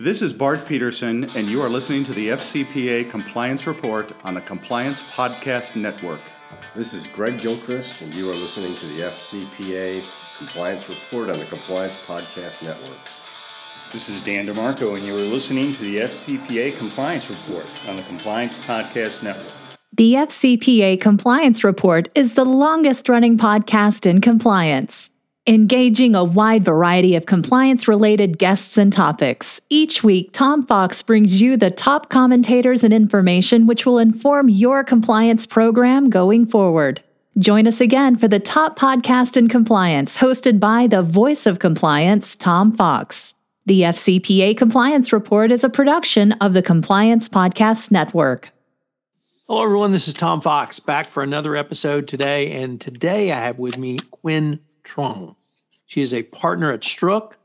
This is Bart Peterson, and you are listening to the FCPA Compliance Report on the Compliance Podcast Network. This is Greg Gilchrist, and you are listening to the FCPA Compliance Report on the Compliance Podcast Network. This is Dan DeMarco, and you are listening to the FCPA Compliance Report on the Compliance Podcast Network. The FCPA Compliance Report is the longest-running podcast in compliance, engaging a wide variety of compliance-related guests and topics. Each week, Tom Fox brings you the top commentators and information which will inform your compliance program going forward. Join us again for the top podcast in compliance, hosted by the voice of compliance, Tom Fox. The FCPA Compliance Report is a production of the Compliance Podcast Network. Hello, everyone. This is Tom Fox, back for another episode today. And today I have with me Quinn Truong. She is a partner at Struck,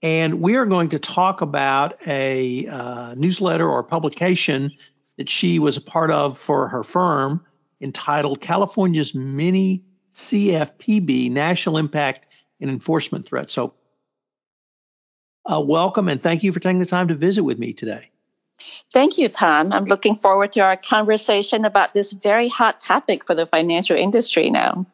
and we are going to talk about a newsletter or publication that she was a part of for her firm entitled California's Mini CFPB National Impact and Enforcement Threat. So welcome, and thank you for taking the time to visit with me today. Thank you, Tom. I'm looking forward to our conversation about this very hot topic for the financial industry now.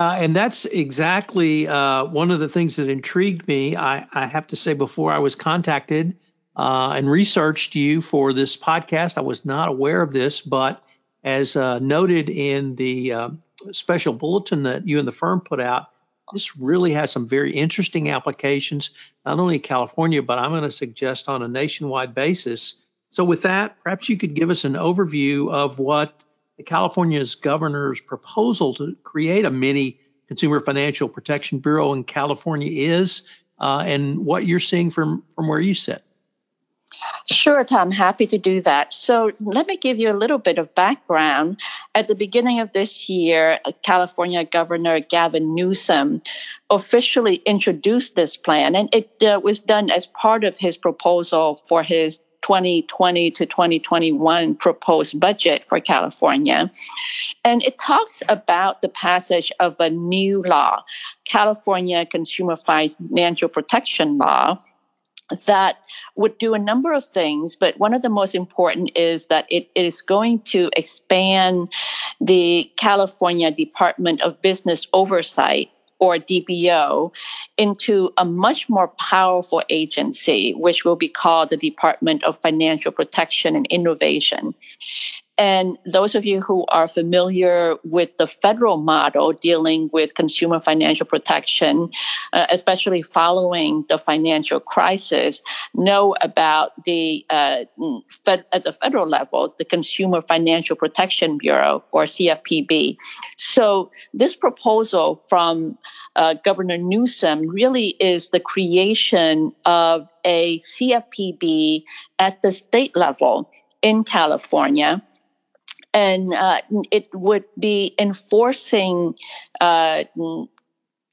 And that's exactly one of the things that intrigued me. I have to say, before I was contacted and researched you for this podcast, I was not aware of this, but as noted in the special bulletin that you and the firm put out, this really has some very interesting applications, not only in California, but I'm going to suggest on a nationwide basis. So with that, perhaps you could give us an overview of what the California's governor's proposal to create a mini Consumer Financial Protection Bureau in California is, and what you're seeing from where you sit. Sure, Tom. Happy to do that. So let me give you a little bit of background. At the beginning of this year, California Governor Gavin Newsom officially introduced this plan, and it was done as part of his proposal for his 2020 to 2021 proposed budget for California. And it talks about the passage of a new law, California Consumer Financial Protection Law, that would do a number of things, but one of the most important is that it is going to expand the California Department of Business Oversight, or DBO, into a much more powerful agency, which will be called the Department of Financial Protection and Innovation. And those of you who are familiar with the federal model dealing with consumer financial protection, especially following the financial crisis, know about at the federal level, the Consumer Financial Protection Bureau, or CFPB. So this proposal from Governor Newsom really is the creation of a CFPB at the state level in California. And it would be enforcing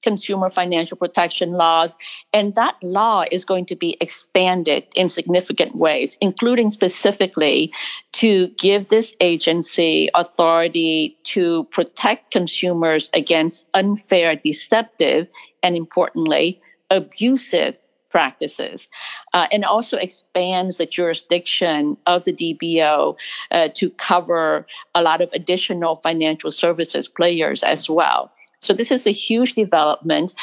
consumer financial protection laws. And that law is going to be expanded in significant ways, including specifically to give this agency authority to protect consumers against unfair, deceptive, and importantly, abusive practices, and also expands the jurisdiction of the DBO to cover a lot of additional financial services players as well. So this is a huge development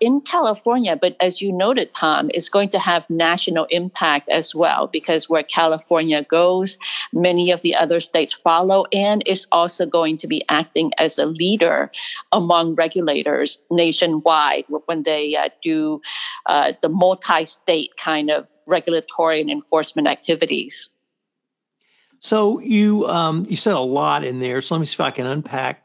in California, but as you noted, Tom, it's going to have national impact as well, because where California goes, many of the other states follow, and it's also going to be acting as a leader among regulators nationwide when they do the multi-state kind of regulatory and enforcement activities. So you said a lot in there, so let me see if I can unpack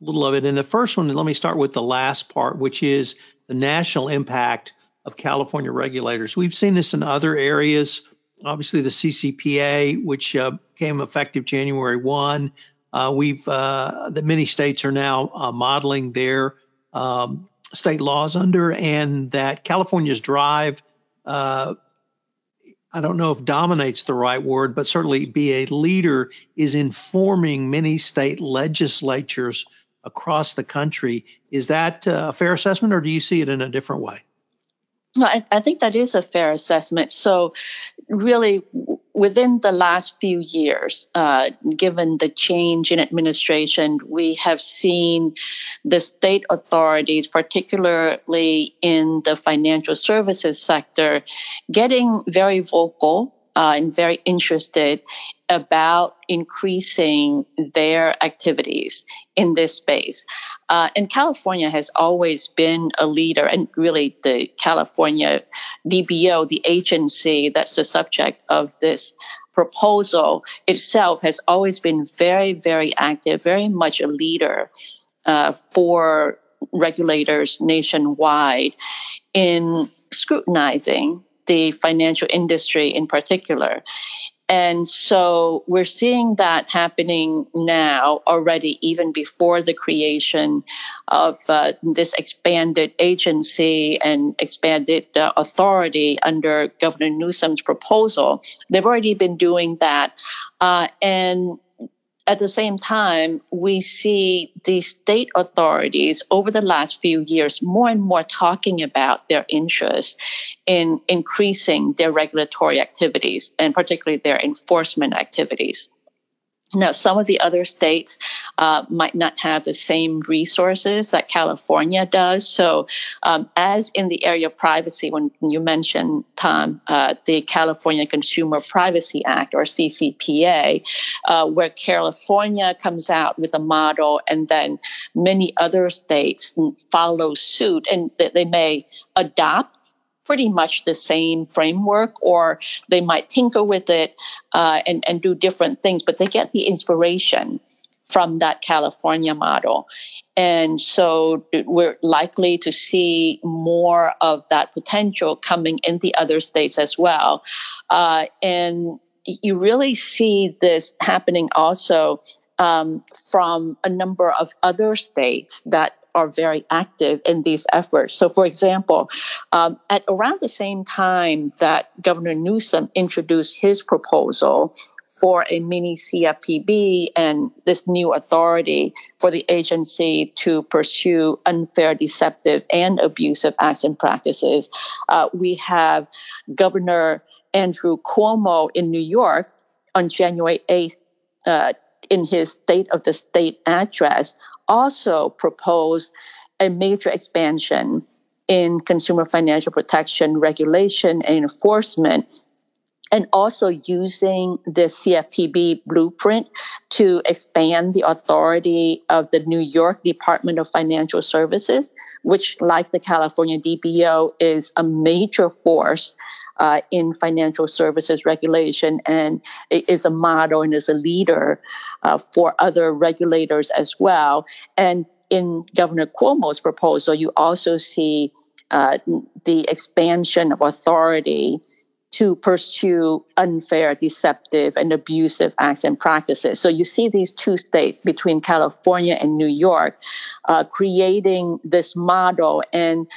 little of it. And the first one, let me start with the last part, which is the national impact of California regulators. We've seen this in other areas. Obviously, the CCPA, which became effective January 1. The many states are now modeling their state laws under, and that California's drive, I don't know if dominates the right word, but certainly be a leader, is informing many state legislatures across the country. Is that a fair assessment, or do you see it in a different way? No, I think that is a fair assessment. So really, within the last few years, given the change in administration, we have seen the state authorities, particularly in the financial services sector, getting very vocal and very interested about increasing their activities in this space. And California has always been a leader, and really the California DBO, the agency that's the subject of this proposal itself, has always been very, very active, very much a leader for regulators nationwide in scrutinizing the financial industry in particular. And so we're seeing that happening now already, even before the creation of this expanded agency and expanded authority under Governor Newsom's proposal. They've already been doing that. And at the same time, we see the state authorities over the last few years more and more talking about their interest in increasing their regulatory activities and particularly their enforcement activities. Now, some of the other states might not have the same resources that California does. So as in the area of privacy, when you mentioned, Tom, the California Consumer Privacy Act, or CCPA, where California comes out with a model and then many other states follow suit, and they may adopt pretty much the same framework, or they might tinker with it and do different things, but they get the inspiration from that California model. And so we're likely to see more of that potential coming in the other states as well. And you really see this happening also from a number of other states that are very active in these efforts. So, for example, at around the same time that Governor Newsom introduced his proposal for a mini CFPB and this new authority for the agency to pursue unfair, deceptive, and abusive acts and practices, we have Governor Andrew Cuomo in New York on January 8th in his State of the State address also proposed a major expansion in consumer financial protection regulation and enforcement, and also using the CFPB blueprint to expand the authority of the New York Department of Financial Services, which, like the California DBO, is a major force in financial services regulation, and it is a model and is a leader for other regulators as well. And in Governor Cuomo's proposal, you also see the expansion of authority to pursue unfair, deceptive, and abusive acts and practices. So you see these two states between California and New York creating this model. And,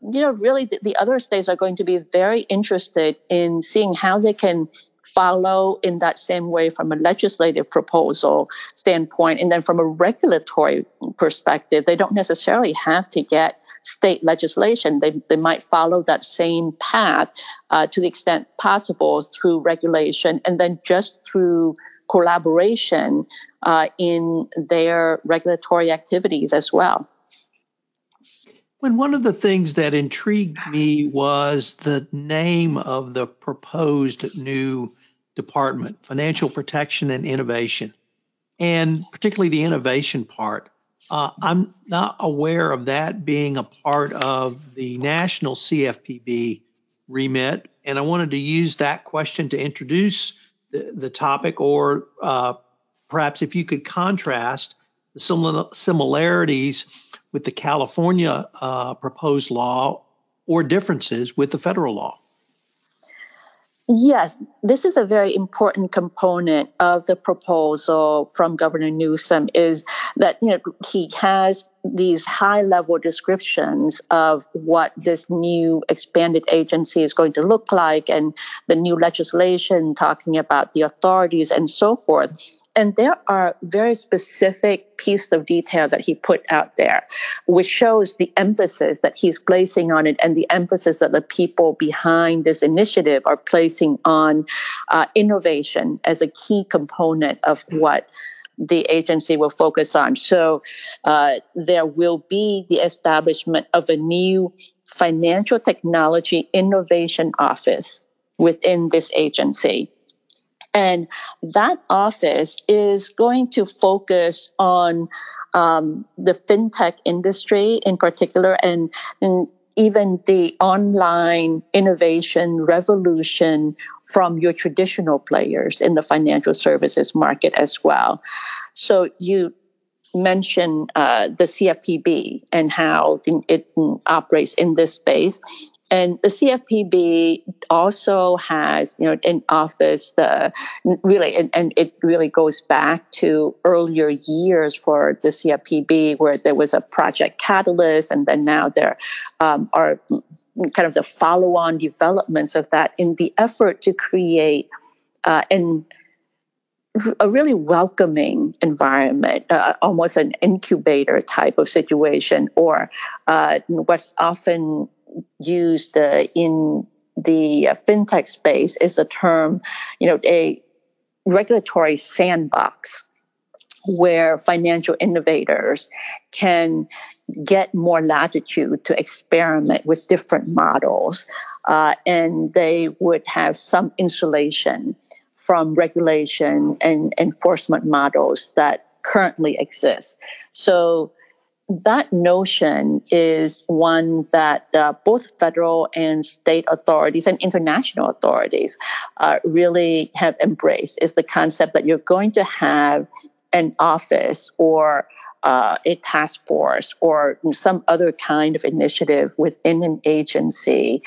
really the other states are going to be very interested in seeing how they can follow in that same way from a legislative proposal standpoint. And then from a regulatory perspective, they don't necessarily have to get state legislation. They might follow that same path to the extent possible through regulation, and then just through collaboration in their regulatory activities as well. When one of the things that intrigued me was the name of the proposed new department, Financial Protection and Innovation, and particularly the innovation part. I'm not aware of that being a part of the national CFPB remit, and I wanted to use that question to introduce the topic, or perhaps if you could contrast the similarities with the California proposed law or differences with the federal law. Yes, this is a very important component of the proposal from Governor Newsom, is that he has these high-level descriptions of what this new expanded agency is going to look like and the new legislation talking about the authorities and so forth. And there are very specific pieces of detail that he put out there, which shows the emphasis that he's placing on it and the emphasis that the people behind this initiative are placing on innovation as a key component of what the agency will focus on. So there will be the establishment of a new financial technology innovation office within this agency. And that office is going to focus on the fintech industry in particular, and even the online innovation revolution from your traditional players in the financial services market as well. So you mentioned the CFPB and how it operates in this space. And the CFPB also has, an office. It really goes back to earlier years for the CFPB, where there was a Project Catalyst, and then now there are kind of the follow-on developments of that in the effort to create a really welcoming environment, almost an incubator type of situation, or what's often used in the fintech space is the term, a regulatory sandbox, where financial innovators can get more latitude to experiment with different models, and they would have some insulation from regulation and enforcement models that currently exist. So that notion is one that both federal and state authorities and international authorities really have embraced, is the concept that you're going to have an office or a task force or some other kind of initiative within an agency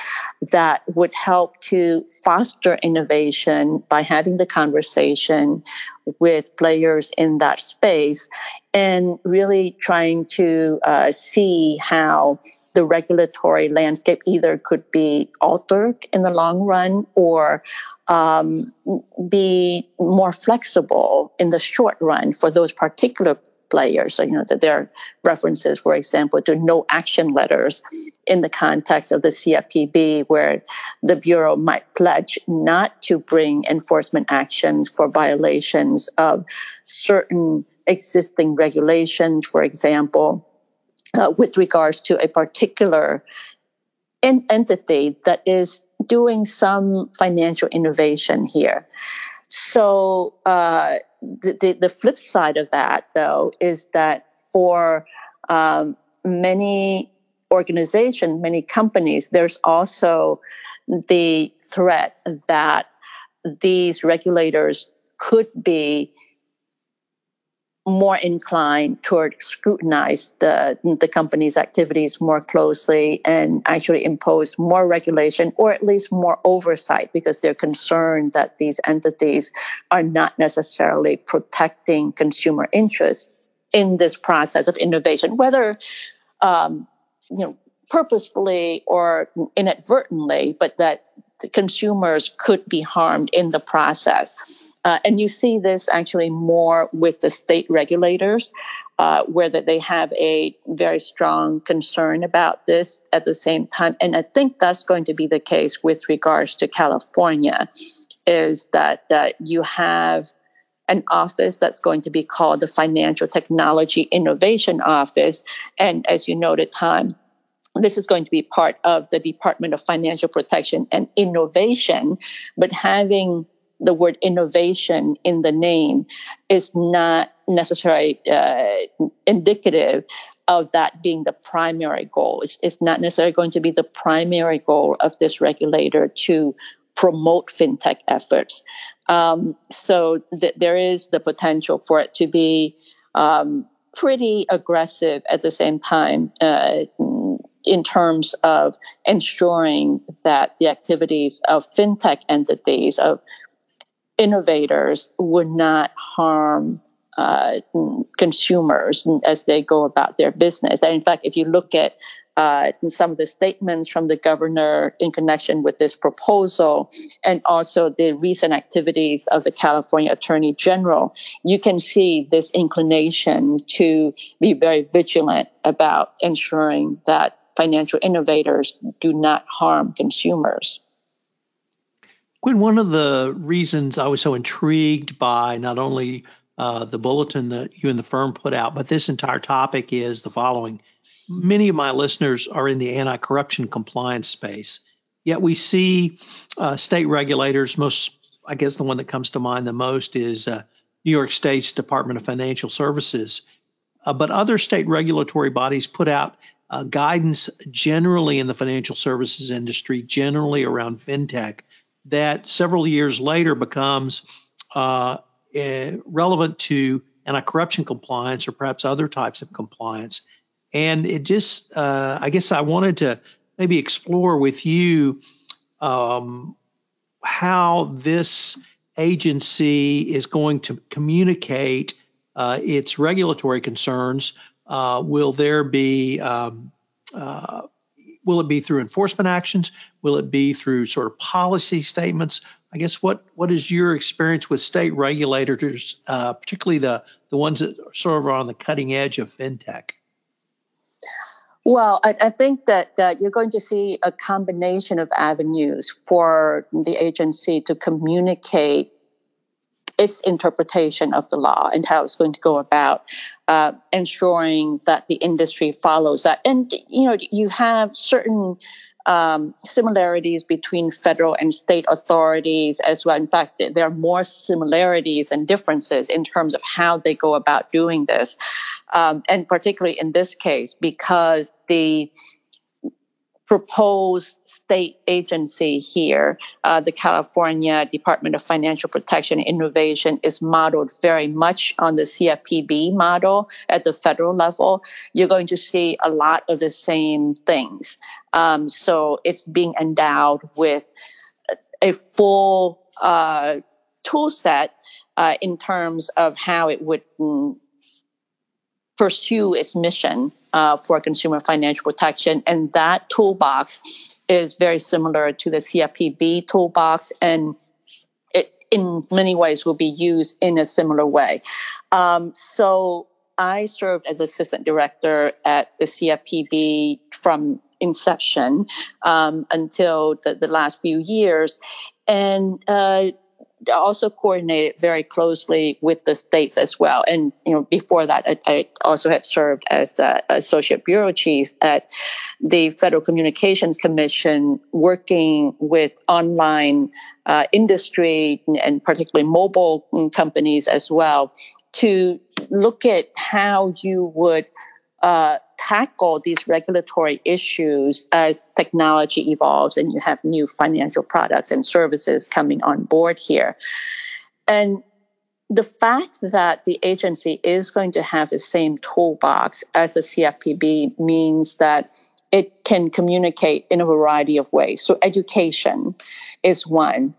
that would help to foster innovation by having the conversation with players in that space and really trying to see how the regulatory landscape either could be altered in the long run or be more flexible in the short run for those particular players. So, that there are references, for example, to no action letters in the context of the CFPB, where the Bureau might pledge not to bring enforcement actions for violations of certain existing regulations, for example, with regards to a particular entity that is doing some financial innovation here. So the flip side of that, though, is that for many organizations, many companies, there's also the threat that these regulators could be more inclined toward scrutinize the company's activities more closely and actually impose more regulation or at least more oversight, because they're concerned that these entities are not necessarily protecting consumer interests in this process of innovation, whether purposefully or inadvertently, but that the consumers could be harmed in the process. And you see this actually more with the state regulators, where that they have a very strong concern about this at the same time. And I think that's going to be the case with regards to California, is that you have an office that's going to be called the Financial Technology Innovation Office. And as you noted, Tom, this is going to be part of the Department of Financial Protection and Innovation, but having the word innovation in the name is not necessarily indicative of that being the primary goal. It's not necessarily going to be the primary goal of this regulator to promote fintech efforts. So there is the potential for it to be pretty aggressive at the same time in terms of ensuring that the activities of fintech entities, of innovators, would not harm consumers as they go about their business. And in fact, if you look at some of the statements from the governor in connection with this proposal, and also the recent activities of the California Attorney General, you can see this inclination to be very vigilant about ensuring that financial innovators do not harm consumers. Quinn, one of the reasons I was so intrigued by not only the bulletin that you and the firm put out, but this entire topic is the following. Many of my listeners are in the anti-corruption compliance space, yet we see state regulators, I guess the one that comes to mind the most is New York State's Department of Financial Services, but other state regulatory bodies put out guidance generally in the financial services industry, generally around fintech, that several years later becomes relevant to anti-corruption compliance or perhaps other types of compliance. And it just, I guess I wanted to maybe explore with you how this agency is going to communicate its regulatory concerns. Will it be through enforcement actions? Will it be through sort of policy statements? I guess what is your experience with state regulators, particularly the ones that are sort of on the cutting edge of fintech? Well, I think that you're going to see a combination of avenues for the agency to communicate its interpretation of the law and how it's going to go about ensuring that the industry follows that. And, you have certain similarities between federal and state authorities as well. In fact, there are more similarities and differences in terms of how they go about doing this. And particularly in this case, because the proposed state agency here, the California Department of Financial Protection and Innovation, is modeled very much on the CFPB model at the federal level. You're going to see a lot of the same things. So it's being endowed with a full tool set in terms of how it would pursue its mission for consumer financial protection. And that toolbox is very similar to the CFPB toolbox, and it in many ways will be used in a similar way. So I served as assistant director at the CFPB from inception until the last few years. And also coordinated very closely with the states as well. And, before that, I also had served as associate bureau chief at the Federal Communications Commission, working with online industry and particularly mobile companies as well, to look at how you would tackle these regulatory issues as technology evolves and you have new financial products and services coming on board here. And the fact that the agency is going to have the same toolbox as the CFPB means that it can communicate in a variety of ways. So education is one,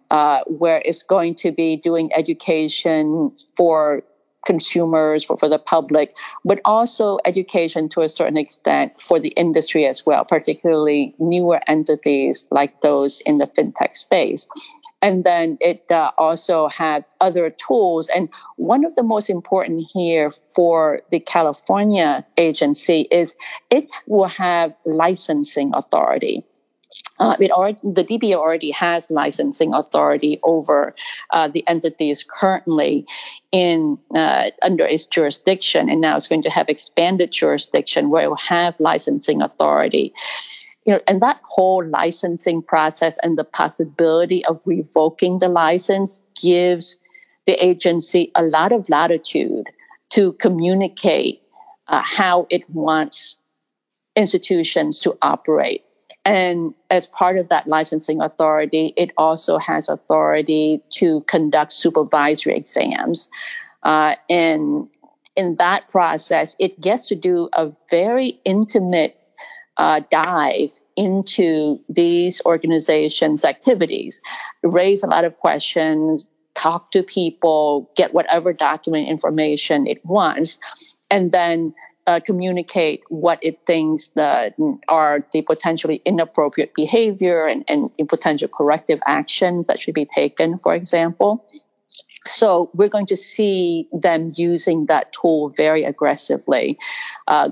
where it's going to be doing education for consumers, for the public, but also education to a certain extent for the industry as well, particularly newer entities like those in the fintech space. And then it also has other tools. And one of the most important here for the California agency is it will have licensing authority. The DPA already has licensing authority over the entities currently in under its jurisdiction, and now it's going to have expanded jurisdiction where it will have licensing authority. And that whole licensing process and the possibility of revoking the license gives the agency a lot of latitude to communicate how it wants institutions to operate. And as part of that licensing authority, it also has authority to conduct supervisory exams. And in that process, it gets to do a very intimate dive into these organizations' activities, raise a lot of questions, talk to people, get whatever document information it wants, and then communicate what it thinks that are the potentially inappropriate behavior and potential corrective actions that should be taken, for example. So we're going to see them using that tool very aggressively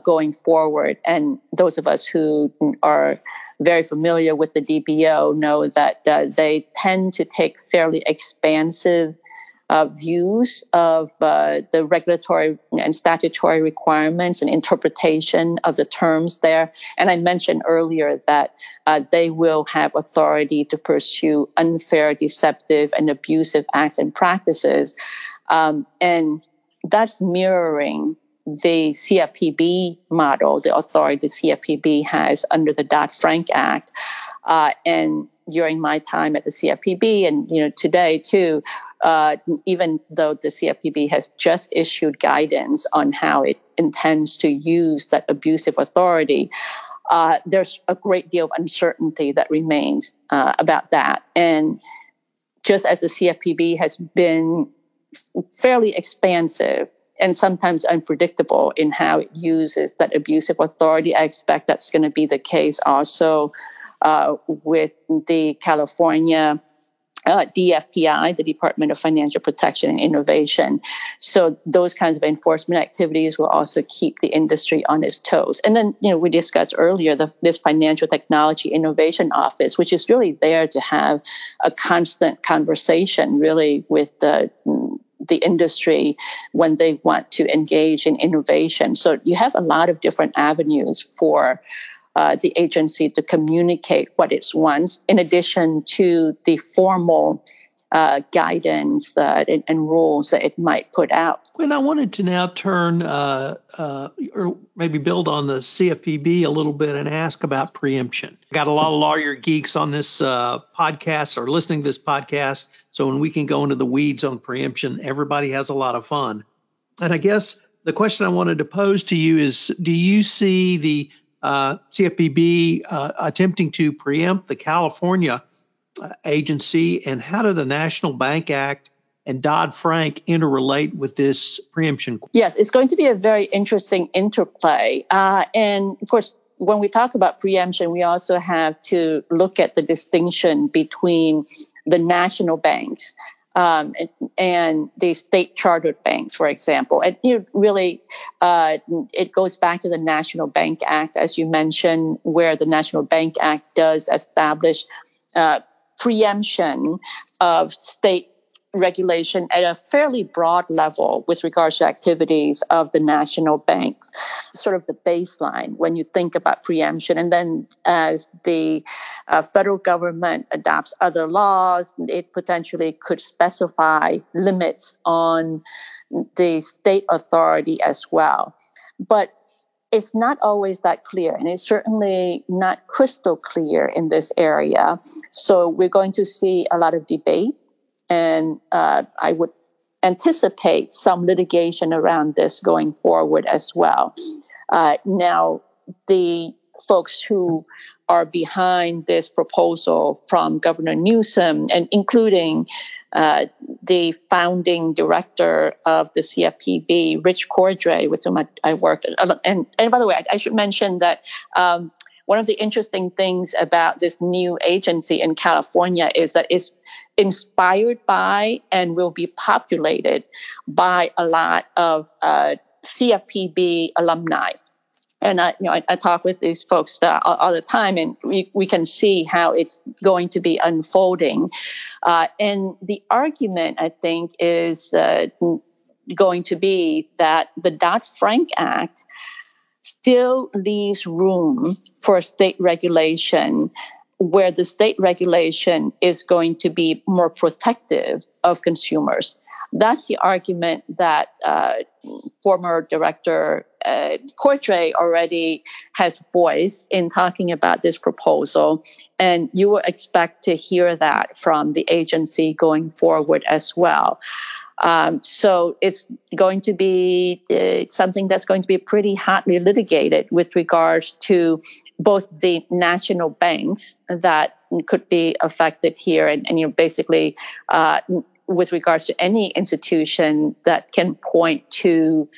going forward. And those of us who are very familiar with the DBO know that they tend to take fairly expansive views of the regulatory and statutory requirements and interpretation of the terms there. And I mentioned earlier that they will have authority to pursue unfair, deceptive, and abusive acts and practices. And that's mirroring the CFPB model, the authority the CFPB has under the Dodd-Frank Act. And during my time at the CFPB and, today too, even though the CFPB has just issued guidance on how it intends to use that abusive authority, there's a great deal of uncertainty that remains about that. And just as the CFPB has been fairly expansive and sometimes unpredictable in how it uses that abusive authority, I expect that's going to be the case also with the California DFPI, the Department of Financial Protection and Innovation. So those kinds of enforcement activities will also keep the industry on its toes. And then, we discussed earlier this Financial Technology Innovation Office, which is really there to have a constant conversation really with the industry when they want to engage in innovation. So you have a lot of different avenues for the agency to communicate what it wants, in addition to the formal guidance and rules that it might put out. Quinn, I wanted to now turn or maybe build on the CFPB a little bit and ask about preemption. Got a lot of lawyer geeks on this podcast or listening to this podcast, so when we can go into the weeds on preemption, everybody has a lot of fun. And I guess the question I wanted to pose to you is, do you see the CFPB attempting to preempt the California agency, and how do the National Bank Act and Dodd-Frank interrelate with this preemption? Yes, it's going to be a very interesting interplay. And of course, when we talk about preemption, we also have to look at the distinction between the national banks and the state chartered banks, for example. And really, it goes back to the National Bank Act, as you mentioned, where the National Bank Act does establish preemption of state regulation at a fairly broad level with regards to activities of the national banks, sort of the baseline when you think about preemption. And then as the federal government adopts other laws, it potentially could specify limits on the state authority as well. But it's not always that clear, and it's certainly not crystal clear in this area. So we're going to see a lot of debate. And I would anticipate some litigation around this going forward as well. Now, the folks who are behind this proposal from Governor Newsom, and including the founding director of the CFPB, Rich Cordray, with whom I worked. And by the way, I should mention that one of the interesting things about this new agency in California is that it's inspired by and will be populated by a lot of CFPB alumni. And I talk with these folks all the time, and we can see how it's going to be unfolding. And the argument, I think, is going to be that the Dodd-Frank Act still leaves room for state regulation where the state regulation is going to be more protective of consumers. That's the argument that former Director Cordray already has voiced in talking about this proposal, and you will expect to hear that from the agency going forward as well. So it's going to be something that's going to be pretty hotly litigated with regards to both the national banks that could be affected here and basically with regards to any institution that can point to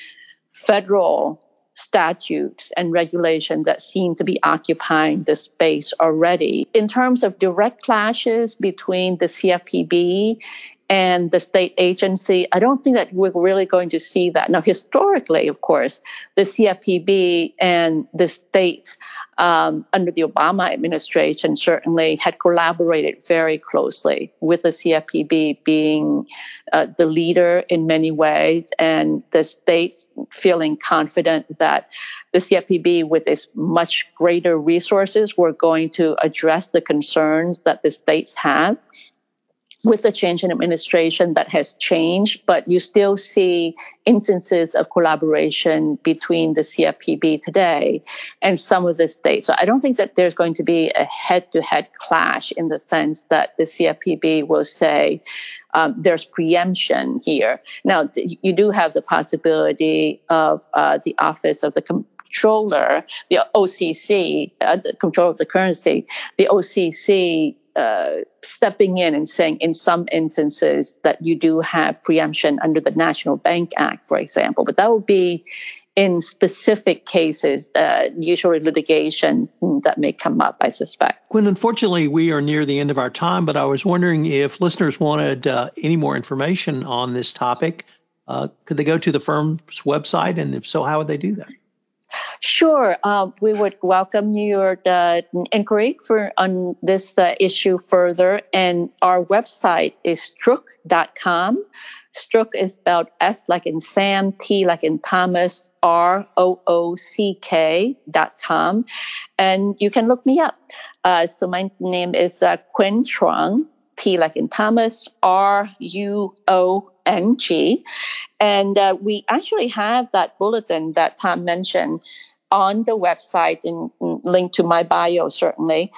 federal statutes and regulations that seem to be occupying the space already. In terms of direct clashes between the CFPB and the state agency, I don't think that we're really going to see that. Now, historically, of course, the CFPB and the states under the Obama administration certainly had collaborated very closely, with the CFPB being the leader in many ways, and the states feeling confident that the CFPB, with its much greater resources, were going to address the concerns that the states have. With the change in administration, that has changed, but you still see instances of collaboration between the CFPB today and some of the states. So I don't think that there's going to be a head-to-head clash in the sense that the CFPB will say there's preemption here. Now, you do have the possibility of the Office of the Comptroller, the OCC, the Comptroller of the Currency, the OCC, stepping in and saying in some instances that you do have preemption under the National Bank Act, for example. But that would be in specific cases, usually litigation that may come up, I suspect. Quinn, unfortunately, we are near the end of our time, but I was wondering if listeners wanted any more information on this topic, could they go to the firm's website? And if so, how would they do that? Sure. We would welcome your inquiry on this issue further. And our website is struck.com. Struck is spelled S like in Sam, T like in Thomas, ROOCK.com. And you can look me up. So my name is Quinn Truong, T like in Thomas, RUONG. And we actually have that bulletin that Tom mentioned on the website and linked to my bio, certainly.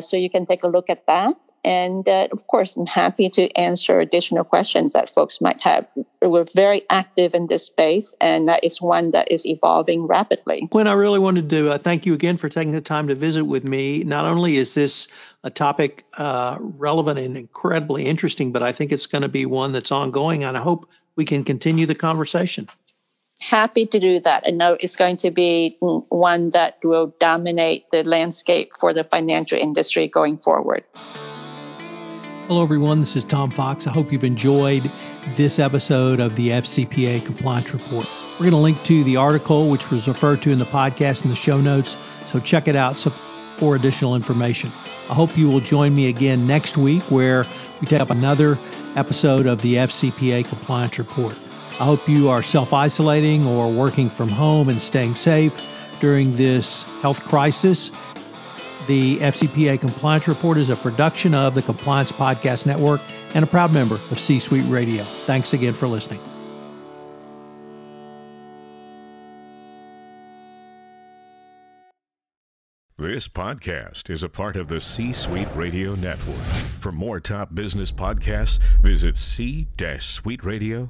So you can take a look at that. And of course, I'm happy to answer additional questions that folks might have. We're very active in this space, and it's one that is evolving rapidly. Quinn, I really wanted to thank you again for taking the time to visit with me. Not only is this a topic relevant and incredibly interesting, but I think it's going to be one that's ongoing, and I hope we can continue the conversation. Happy to do that. I know it's going to be one that will dominate the landscape for the financial industry going forward. Hello, everyone. This is Tom Fox. I hope you've enjoyed this episode of the FCPA Compliance Report. We're going to link to the article, which was referred to in the podcast, in the show notes. So check it out for additional information. I hope you will join me again next week, where we take up another episode of the FCPA Compliance Report. I hope you are self-isolating or working from home and staying safe during this health crisis. The FCPA Compliance Report is a production of the Compliance Podcast Network and a proud member of C-Suite Radio. Thanks again for listening. This podcast is a part of the C-Suite Radio Network. For more top business podcasts, visit c-suiteradio.com.